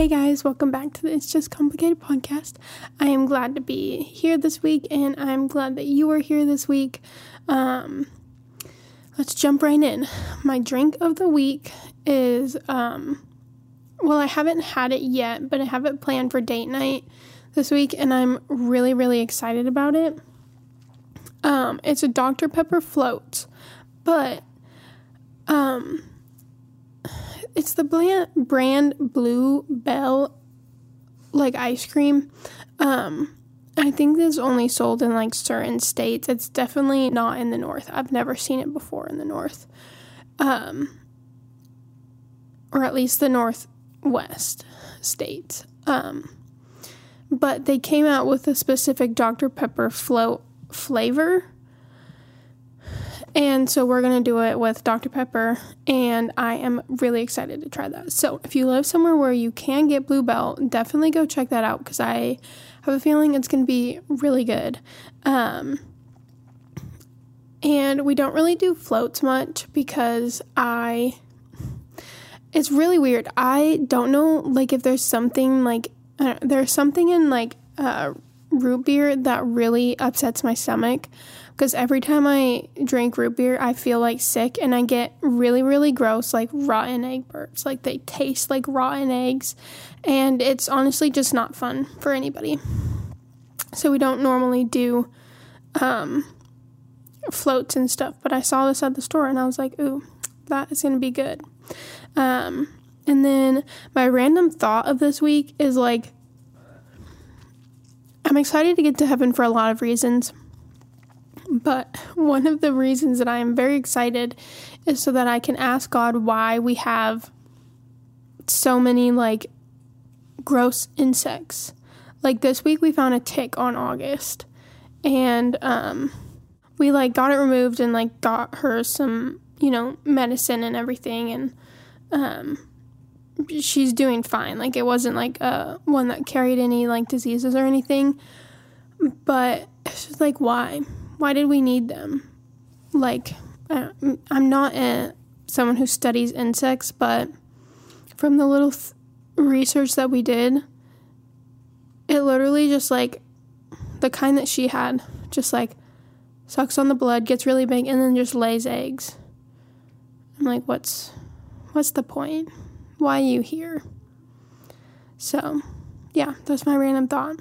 Hey guys, welcome back to the It's Just Complicated podcast. I am glad to be here this week, and I'm glad that you are here this week. Let's jump right in. My drink of the week is, I haven't had it yet, but I have it planned for date night this week, and I'm really, really excited about it. It's a Dr. Pepper float, but, it's the brand Blue Bell, like, ice cream. I think this is only sold in, like, certain states. It's definitely not in the north. I've never seen it before in the north. Or at least the northwest states. But they came out with a specific Dr. Pepper float flavor. And so we're going to do it with Dr. Pepper, and I am really excited to try that. So if you live somewhere where you can get Blue Bell, definitely go check that out because I have a feeling it's going to be really good. And we don't really do floats much because it's really weird. I don't know, like, if there's something, like, there's something in, like, root beer that really upsets my stomach, because every time I drink root beer I feel like sick, and I get really, really gross, like, rotten egg burps. Like, they taste like rotten eggs, and it's honestly just not fun for anybody. So we don't normally do floats and stuff, but I saw this at the store and I was like, ooh, that is gonna be good. And then my random thought of this week is, like, I'm excited to get to heaven for a lot of reasons, but one of the reasons that I am very excited is so that I can ask God why we have so many, like, gross insects. Like, this week we found a tick on August, and we, like, got it removed and, like, got her some, you know, medicine and everything, and she's doing fine. Like, it wasn't, like, one that carried any, like, diseases or anything, but it's just, like, why did we need them? Like, I'm not someone who studies insects, but from the little research that we did, it literally just, like, the kind that she had just, like, sucks on the blood, gets really big, and then just lays eggs. I'm like, what's the point? Why are you here? So, yeah, that's my random thought.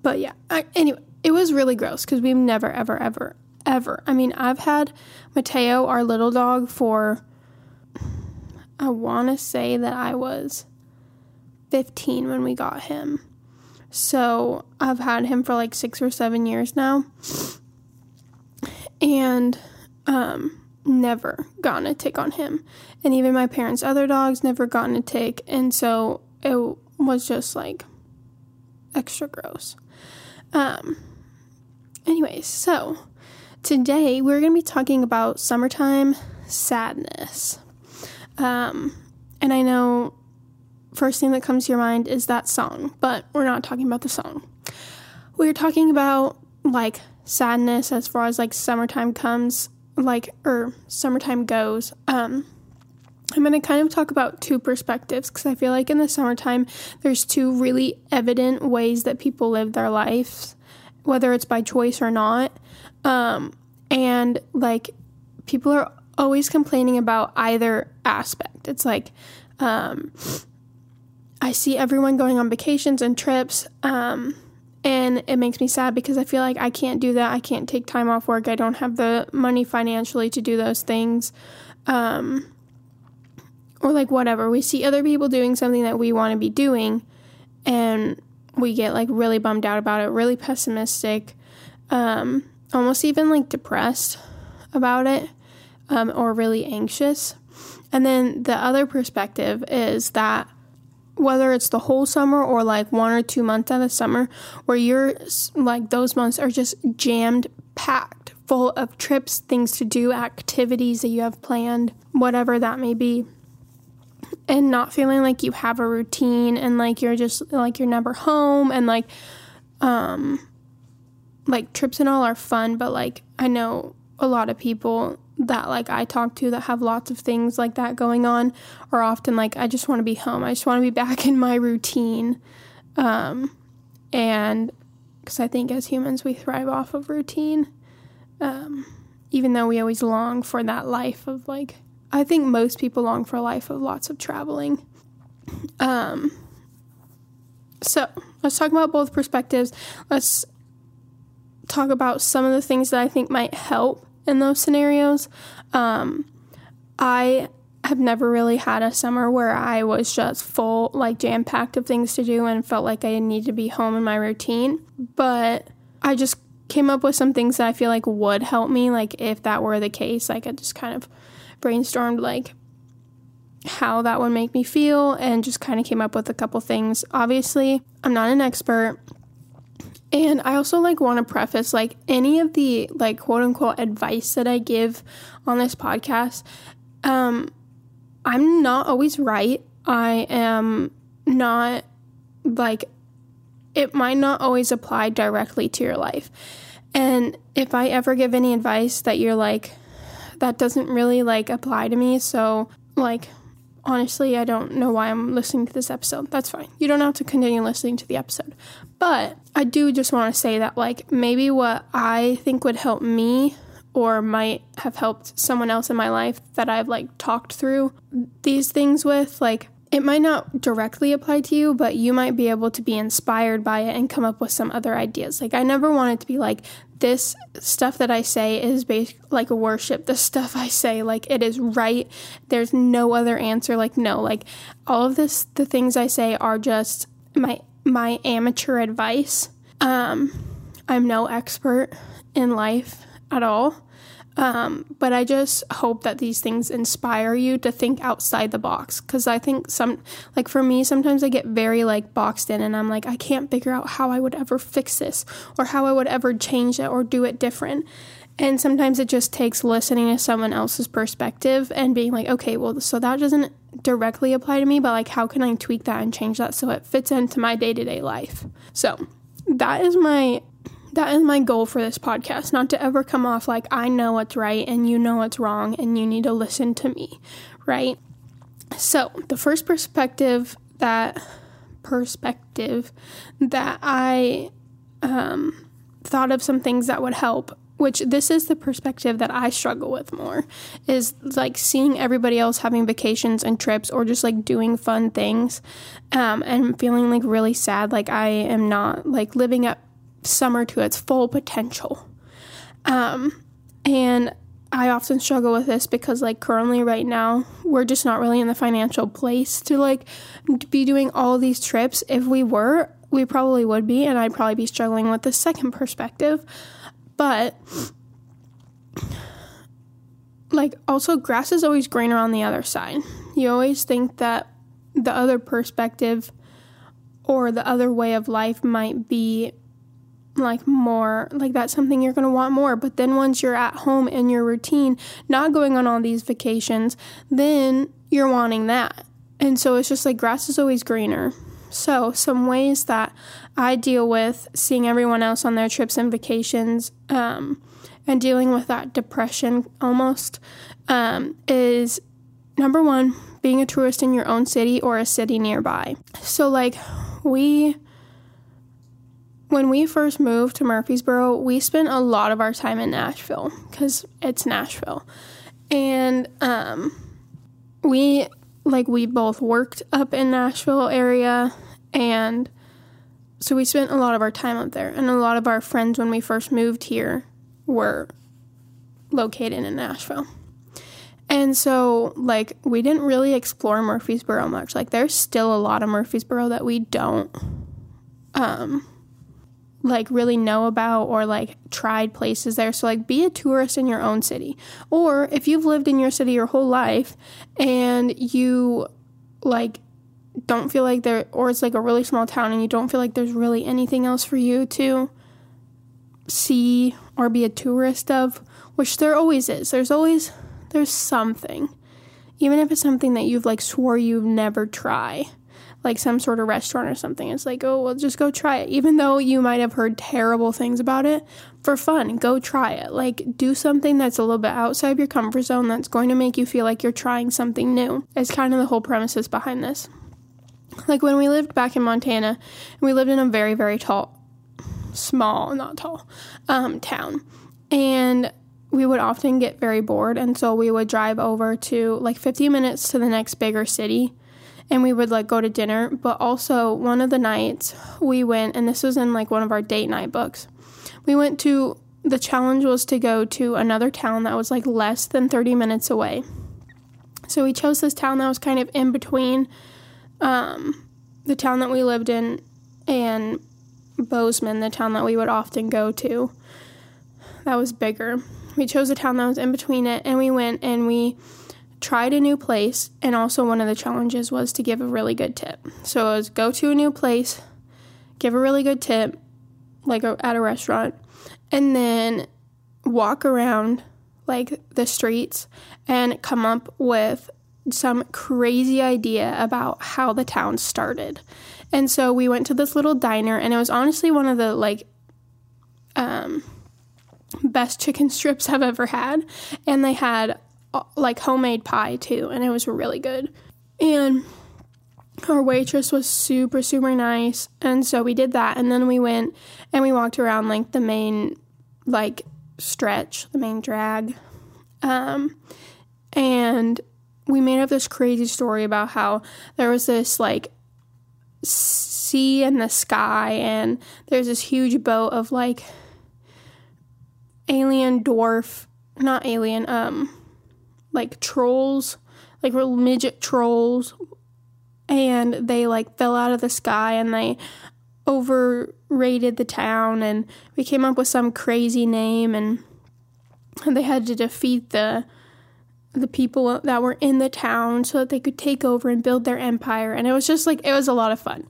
But yeah, anyway, it was really gross because we've never, ever, ever, ever. I mean, I've had Mateo, our little dog, for, I want to say that I was 15 when we got him. So I've had him for, like, 6 or 7 years now. And, never gotten a tick on him, and even my parents' other dogs never gotten a tick, and so it was just, like, extra gross. Anyways, so today we're gonna be talking about summertime sadness, and I know first thing that comes to your mind is that song, but we're not talking about the song. We're talking about, like, sadness as far as, like, summertime comes, like, or summertime goes. I'm going to kind of talk about two perspectives, because I feel like in the summertime, there's two really evident ways that people live their lives, whether it's by choice or not, and, like, people are always complaining about either aspect. It's like, I see everyone going on vacations and trips, and it makes me sad because I feel like I can't do that. I can't take time off work. I don't have the money financially to do those things. Or, like, whatever. We see other people doing something that we want to be doing, and we get, like, really bummed out about it, really pessimistic, almost even, like, depressed about it, or really anxious. And then the other perspective is that whether it's the whole summer or, like, 1 or 2 months out of summer, where you're, like, those months are just jammed, packed, full of trips, things to do, activities that you have planned, whatever that may be, and not feeling like you have a routine, and, like, you're just, like, you're never home, and, like, trips and all are fun, but, like, I know a lot of people that like I talk to that have lots of things like that going on are often like, I just want to be home. I just want to be back in my routine. And because I think as humans, we thrive off of routine. Even though we always long for that life of like, I think most people long for a life of lots of traveling. So let's talk about both perspectives. Let's talk about some of the things that I think might help in those scenarios. I have never really had a summer where I was just full, like jam-packed of things to do and felt like I needed to be home in my routine. But I just came up with some things that I feel like would help me. Like if that were the case, like I just kind of brainstormed like how that would make me feel and just kind of came up with a couple things. Obviously, I'm not an expert. And I also, like, want to preface, like, any of the, like, quote-unquote advice that I give on this podcast, I'm not always right. I am not, like, it might not always apply directly to your life. And if I ever give any advice that you're, like, that doesn't really, like, apply to me, so, like, honestly, I don't know why I'm listening to this episode. That's fine. You don't have to continue listening to the episode. But I do just want to say that, like, maybe what I think would help me or might have helped someone else in my life that I've, like, talked through these things with, like, it might not directly apply to you, but you might be able to be inspired by it and come up with some other ideas. Like, I never want it to be like, this stuff that I say is like worship. The stuff I say, like, it is right. There's no other answer. Like, no, like, all of this, the things I say are just my amateur advice. I'm no expert in life at all. But I just hope that these things inspire you to think outside the box. Cause I think for me, sometimes I get very like boxed in and I'm like, I can't figure out how I would ever fix this or how I would ever change it or do it different. And sometimes it just takes listening to someone else's perspective and being like, okay, well, so that doesn't directly apply to me, but like, how can I tweak that and change that so it fits into my day-to-day life? So that is my goal for this podcast, not to ever come off like I know what's right and you know what's wrong and you need to listen to me, right? So the first perspective that I thought of some things that would help, which this is the perspective that I struggle with more, is like seeing everybody else having vacations and trips or just like doing fun things and feeling like really sad like I am not like living up summer to its full potential. And I often struggle with this because like currently right now we're just not really in the financial place to like be doing all these trips. If we were, we probably would be, and I'd probably be struggling with the second perspective. But like also grass is always greener on the other side. You always think that the other perspective or the other way of life might be like more like that's something you're going to want more. But then once you're at home in your routine, not going on all these vacations, then you're wanting that. And so it's just like grass is always greener. So some ways that I deal with seeing everyone else on their trips and vacations, and dealing with that depression almost, is number one, being a tourist in your own city or a city nearby. So like when we first moved to Murfreesboro, we spent a lot of our time in Nashville because it's Nashville. And we both worked up in Nashville area. And so we spent a lot of our time up there. And a lot of our friends when we first moved here were located in Nashville. And so, like, we didn't really explore Murfreesboro much. Like, there's still a lot of Murfreesboro that we don't really know about or like tried places there. So like be a tourist in your own city. Or if you've lived in your city your whole life and you like don't feel like there, or it's like a really small town and you don't feel like there's really anything else for you to see or be a tourist of, which there always is. There's something, even if it's something that you've like swore you'd never try. like some sort of restaurant or something. It's like, oh, well, just go try it. Even though you might have heard terrible things about it, for fun, go try it. Like, do something that's a little bit outside of your comfort zone that's going to make you feel like you're trying something new. It's kind of the whole premises behind this. Like, when we lived back in Montana, we lived in a very, very small town. And we would often get very bored, and so we would drive over to, like, 50 minutes to the next bigger city, and we would, like, go to dinner. But also, one of the nights we went, and this was in, like, one of our date night books, we went to, the challenge was to go to another town that was, like, less than 30 minutes away. So we chose this town that was kind of in between the town that we lived in and Bozeman, the town that we would often go to, that was bigger. We chose a town that was in between it, and we went and we tried a new place. And also, one of the challenges was to give a really good tip. So it was go to a new place, give a really good tip, like at a restaurant, and then walk around, like, the streets and come up with some crazy idea about how the town started. And so we went to this little diner, and it was honestly one of the, like, best chicken strips I've ever had, and they had, like, homemade pie too, and it was really good. And our waitress was super, super nice, and so we did that. And then we went and we walked around, like, the main, like, stretch, the main drag, and we made up this crazy story about how there was this, like, sea in the sky, and there's this huge boat of, like, like, trolls, like, real midget trolls, and they, like, fell out of the sky, and they overrated the town, and we came up with some crazy name, and they had to defeat the people that were in the town so that they could take over and build their empire. And it was just, like, it was a lot of fun.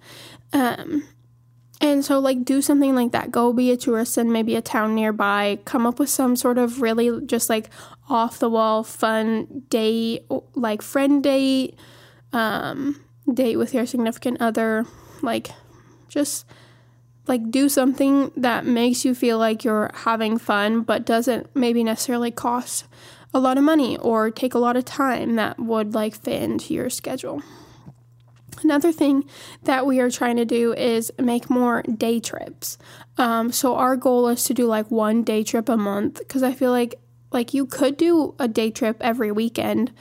And so, like, do something like that. Go be a tourist in maybe a town nearby. Come up with some sort of really just, like, off-the-wall fun date, like, friend date, date with your significant other. Like, just, like, do something that makes you feel like you're having fun but doesn't maybe necessarily cost a lot of money or take a lot of time that would, like, fit into your schedule. Another thing that we are trying to do is make more day trips. So our goal is to do, like, one day trip a month, because I feel like you could do a day trip every weekend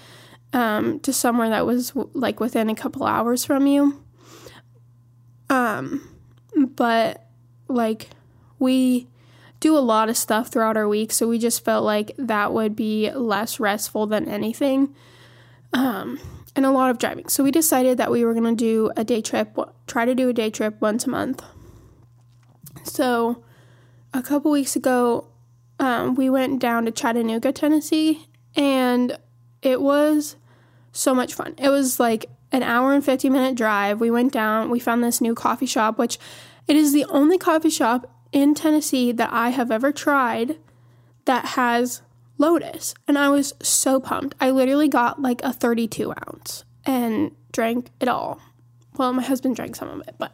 to somewhere that was, like, within a couple hours from you. But, like, we do a lot of stuff throughout our week, so we just felt like that would be less restful than anything. And a lot of driving. So we decided that we were going to do a day trip, try to do a day trip once a month. So a couple weeks ago, we went down to Chattanooga, Tennessee, and it was so much fun. It was like an hour and 50-minute drive. We went down, we found this new coffee shop, which it is the only coffee shop in Tennessee that I have ever tried that has Lotus, and I was so pumped. I literally got, like, a 32 ounce and drank it all. Well, my husband drank some of it, but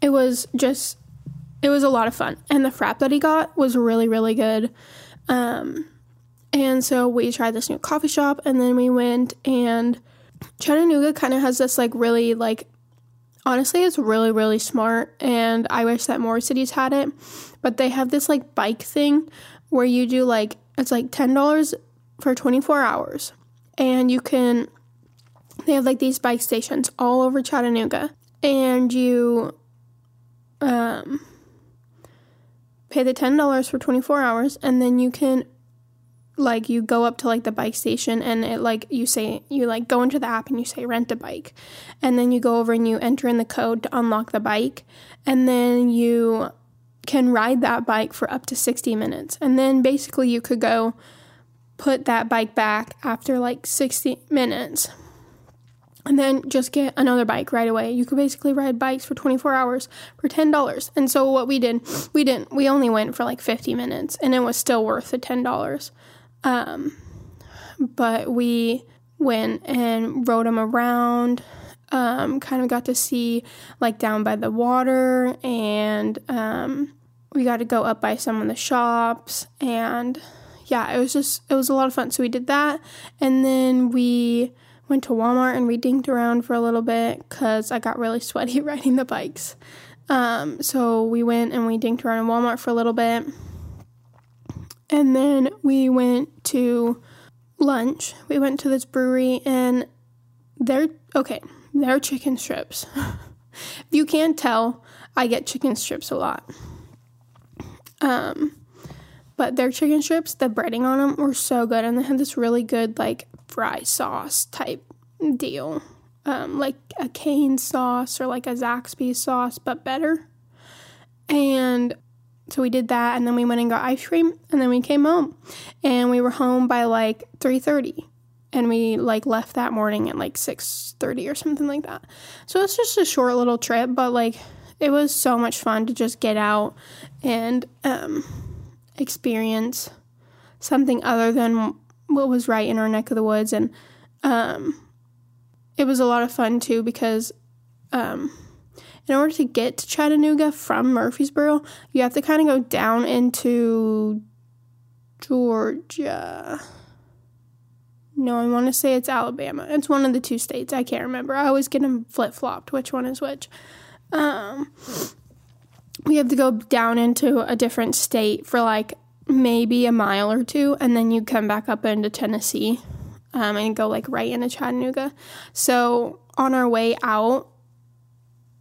it was a lot of fun, and the frap that he got was really, really good. And so we tried this new coffee shop, and then we went, and Chattanooga kind of has this, like, really, like, honestly, it's really, really smart, and I wish that more cities had it, but they have this, like, bike thing where you do, like, it's, like, $10 for 24 hours, and you can, they have, like, these bike stations all over Chattanooga, and you, pay the $10 for 24 hours, and then you can, like, you go up to, like, the bike station, and it, like, you say, you, like, go into the app, and you say, rent a bike, and then you go over, and you enter in the code to unlock the bike, and then you can ride that bike for up to 60 minutes. And then basically you could go put that bike back after, like, 60 minutes and then just get another bike right away. You could basically ride bikes for 24 hours for $10. And so what we did, we only went for, like, 50 minutes, and it was still worth the $10. But we went and rode them around kind of got to see, like, down by the water, and we got to go up by some of the shops, and yeah, it was a lot of fun. So we did that, and then we went to Walmart and we dinked around for a little bit because I got really sweaty riding the bikes. So we went and we dinked around in Walmart for a little bit, and then we went to lunch. We went to this brewery, and they're chicken strips. If you can't tell, I get chicken strips a lot. But their chicken strips, the breading on them were so good, and they had this really good, like, fry sauce type deal, like a cane sauce or like a Zaxby's sauce, but better. And so we did that, and then we went and got ice cream, and then we came home, and we were home by like 3:30, and we like left that morning at like 6:30 or something like that. So it's just a short little trip, but like it was so much fun to just get out and experience something other than what was right in our neck of the woods. And it was a lot of fun too, because in order to get to Chattanooga from Murfreesboro, you have to kind of go down into Georgia. No, I want to say it's Alabama. It's one of the two states. I can't remember. I always get them flip-flopped, which one is which. We have to go down into a different state for like maybe a mile or two, and then you come back up into Tennessee and go like right into Chattanooga. So on our way out,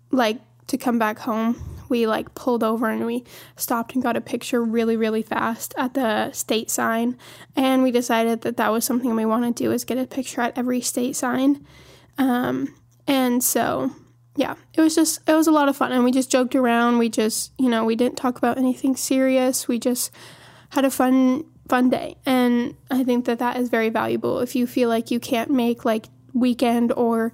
like to come back home, we like pulled over and we stopped and got a picture really, really fast at the state sign, and we decided that that was something we want to do, is get a picture at every state sign. And so yeah, it was a lot of fun, and we just joked around. We just, you know, we didn't talk about anything serious. We just had a fun day, and I think that is very valuable. If you feel like you can't make like weekend or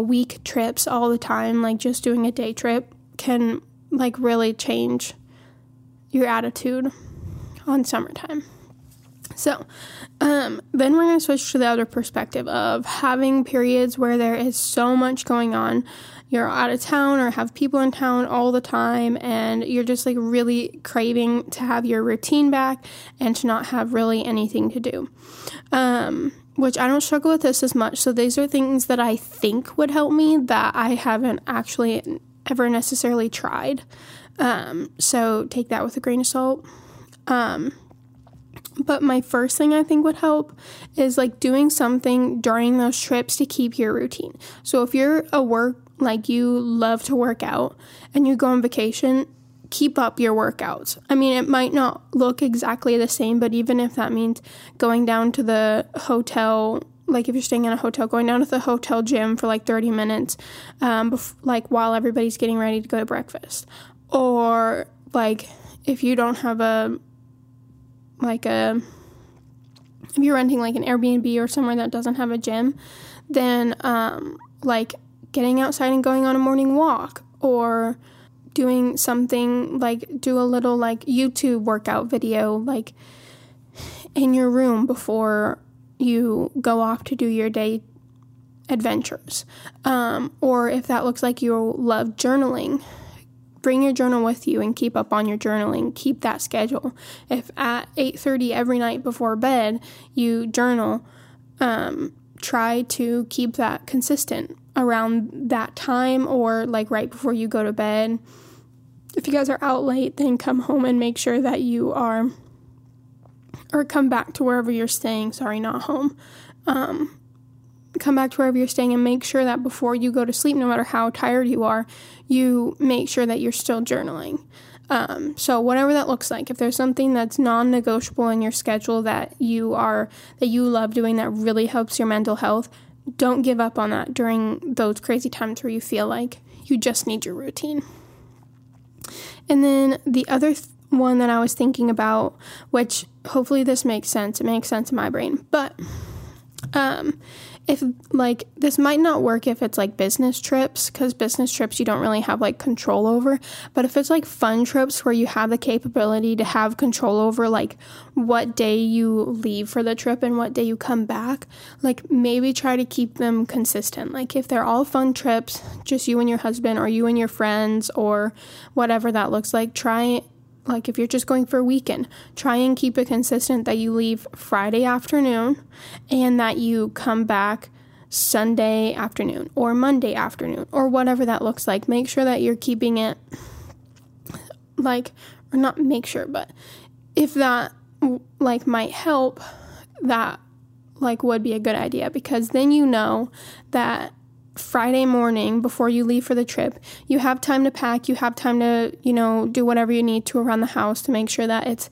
week trips all the time, like just doing a day trip can like really change your attitude on summertime. So then we're going to switch to the other perspective of having periods where there is so much going on. You're out of town or have people in town all the time, and you're just like really craving to have your routine back and to not have really anything to do, which I don't struggle with this as much. So these are things that I think would help me that I haven't actually ever necessarily tried. So take that with a grain of salt. But my first thing I think would help is like doing something during those trips to keep your routine. So if you're you love to work out and you go on vacation, keep up your workouts. I mean, it might not look exactly the same, but even if that means going down to the hotel, like if you're staying in a hotel, going down to the hotel gym for like 30 minutes, while everybody's getting ready to go to breakfast. Or like if you don't have if you're renting like an Airbnb or somewhere that doesn't have a gym, then like getting outside and going on a morning walk, or doing something like do a little like YouTube workout video like in your room before you go off to do your day adventures. Or if that looks like you love journaling, bring your journal with you and keep up on your journaling. Keep that schedule. If at 8:30 every night before bed you journal, try to keep that consistent around that time, or like right before you go to bed. If you guys are out late, then come home and make sure that you are, or come back to wherever you're staying. Sorry, not home. Come back to wherever you're staying and make sure that before you go to sleep, no matter how tired you are, you make sure that you're still journaling. So whatever that looks like, if there's something that's non-negotiable in your schedule that you love doing, that really helps your mental health, don't give up on that during those crazy times where you feel like you just need your routine. And then the other one that I was thinking about, which hopefully this makes sense. It makes sense in my brain, but if, like, this might not work if it's, like, business trips, because business trips you don't really have, like, control over. But if it's, like, fun trips where you have the capability to have control over, like, what day you leave for the trip and what day you come back, like, maybe try to keep them consistent. Like, if they're all fun trips, just you and your husband or you and your friends or whatever that looks like, try, like, if you're just going for a weekend, try and keep it consistent that you leave Friday afternoon and that you come back Sunday afternoon or Monday afternoon or whatever that looks like. Make sure that you're keeping it, like, or not make sure, but if that, like, might help, that, like, would be a good idea, because then you know that Friday morning before you leave for the trip, you have time to pack, you have time to, you know, do whatever you need to around the house to make sure that it's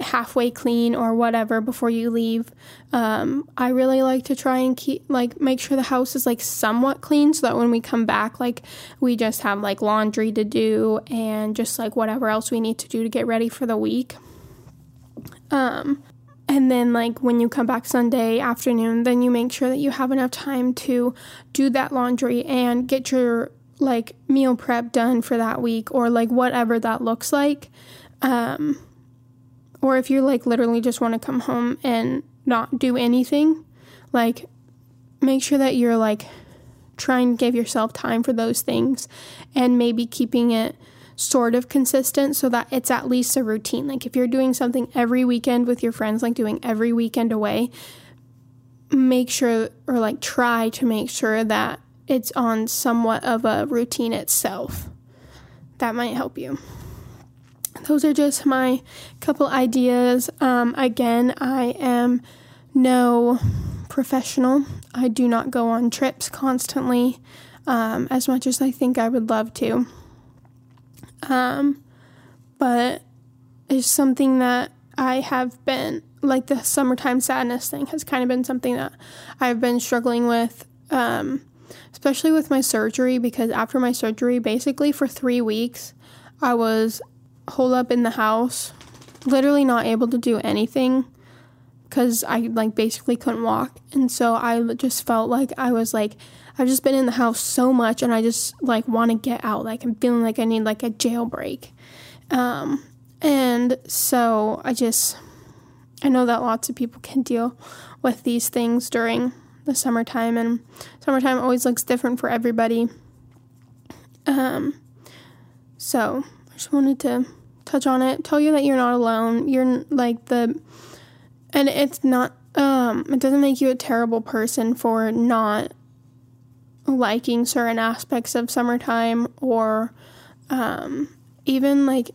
halfway clean or whatever before you leave. I really like to try and keep, like, make sure the house is, like, somewhat clean so that when we come back, like, we just have, like, laundry to do and just, like, whatever else we need to do to get ready for the week. And then, like, when you come back Sunday afternoon, then you make sure that you have enough time to do that laundry and get your, like, meal prep done for that week or, like, whatever that looks like. Or if you, like, literally just want to come home and not do anything, like, make sure that you're, like, trying to give yourself time for those things and maybe keeping it sort of consistent so that it's at least a routine. Like, if you're doing something every weekend with your friends, like doing every weekend away, make sure, or, like, try to make sure that it's on somewhat of a routine itself. That might help you. Those are just my couple ideas. Again, I am no professional. I do not go on trips constantly, as much as I think I would love to. But it's something that I have been, like, the summertime sadness thing has kind of been something that I've been struggling with, especially with my surgery, because after my surgery, basically for 3 weeks, I was holed up in the house, literally not able to do anything because I, like, basically couldn't walk. And so I just felt like I was, like, I've just been in the house so much and I just, like, want to get out. Like, I'm feeling like I need, like, a jailbreak. And so I know that lots of people can deal with these things during the summertime, and summertime always looks different for everybody. So I just wanted to touch on it, tell you that you're not alone. You're, like, and it's not, it doesn't make you a terrible person for not liking certain aspects of summertime, or even, like,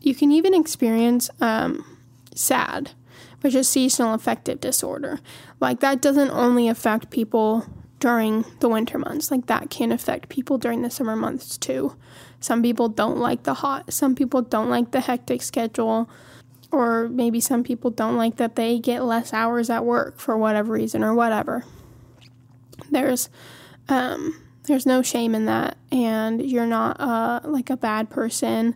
you can even experience SAD, which is seasonal affective disorder. Like, that doesn't only affect people during the winter months. Like, that can affect people during the summer months too. Some people don't like the hot, some people don't like the hectic schedule, or maybe some people don't like that they get less hours at work for whatever reason or whatever. There's no shame in that, and you're not, like, a bad person.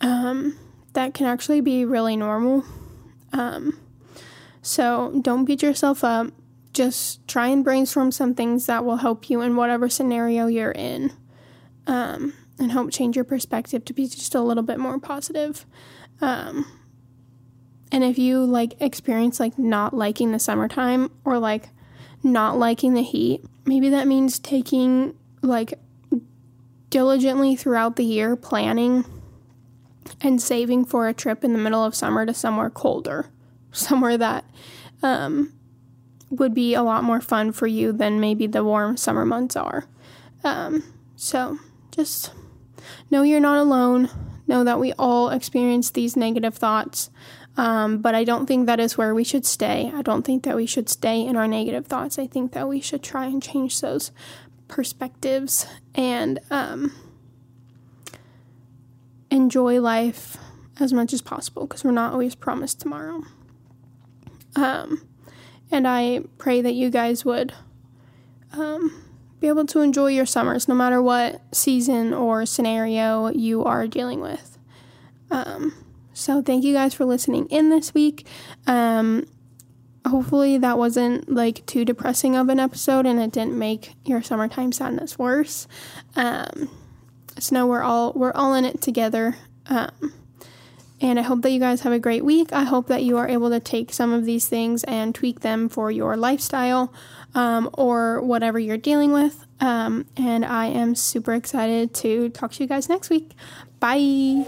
That can actually be really normal. So don't beat yourself up. Just try and brainstorm some things that will help you in whatever scenario you're in, and help change your perspective to be just a little bit more positive. And if you, like, experience, like, not liking the summertime or, like, not liking the heat, maybe that means taking, like, diligently throughout the year, planning and saving for a trip in the middle of summer to somewhere colder, somewhere that would be a lot more fun for you than maybe the warm summer months are. So just know you're not alone. Know that we all experience these negative thoughts. But I don't think that is where we should stay. I don't think that we should stay in our negative thoughts. I think that we should try and change those perspectives and enjoy life as much as possible, because we're not always promised tomorrow. And I pray that you guys would be able to enjoy your summers no matter what season or scenario you are dealing with. So thank you guys for listening in this week. Hopefully that wasn't like too depressing of an episode and it didn't make your summertime sadness worse. So now we're all in it together. And I hope that you guys have a great week. I hope that you are able to take some of these things and tweak them for your lifestyle, or whatever you're dealing with. And I am super excited to talk to you guys next week. Bye.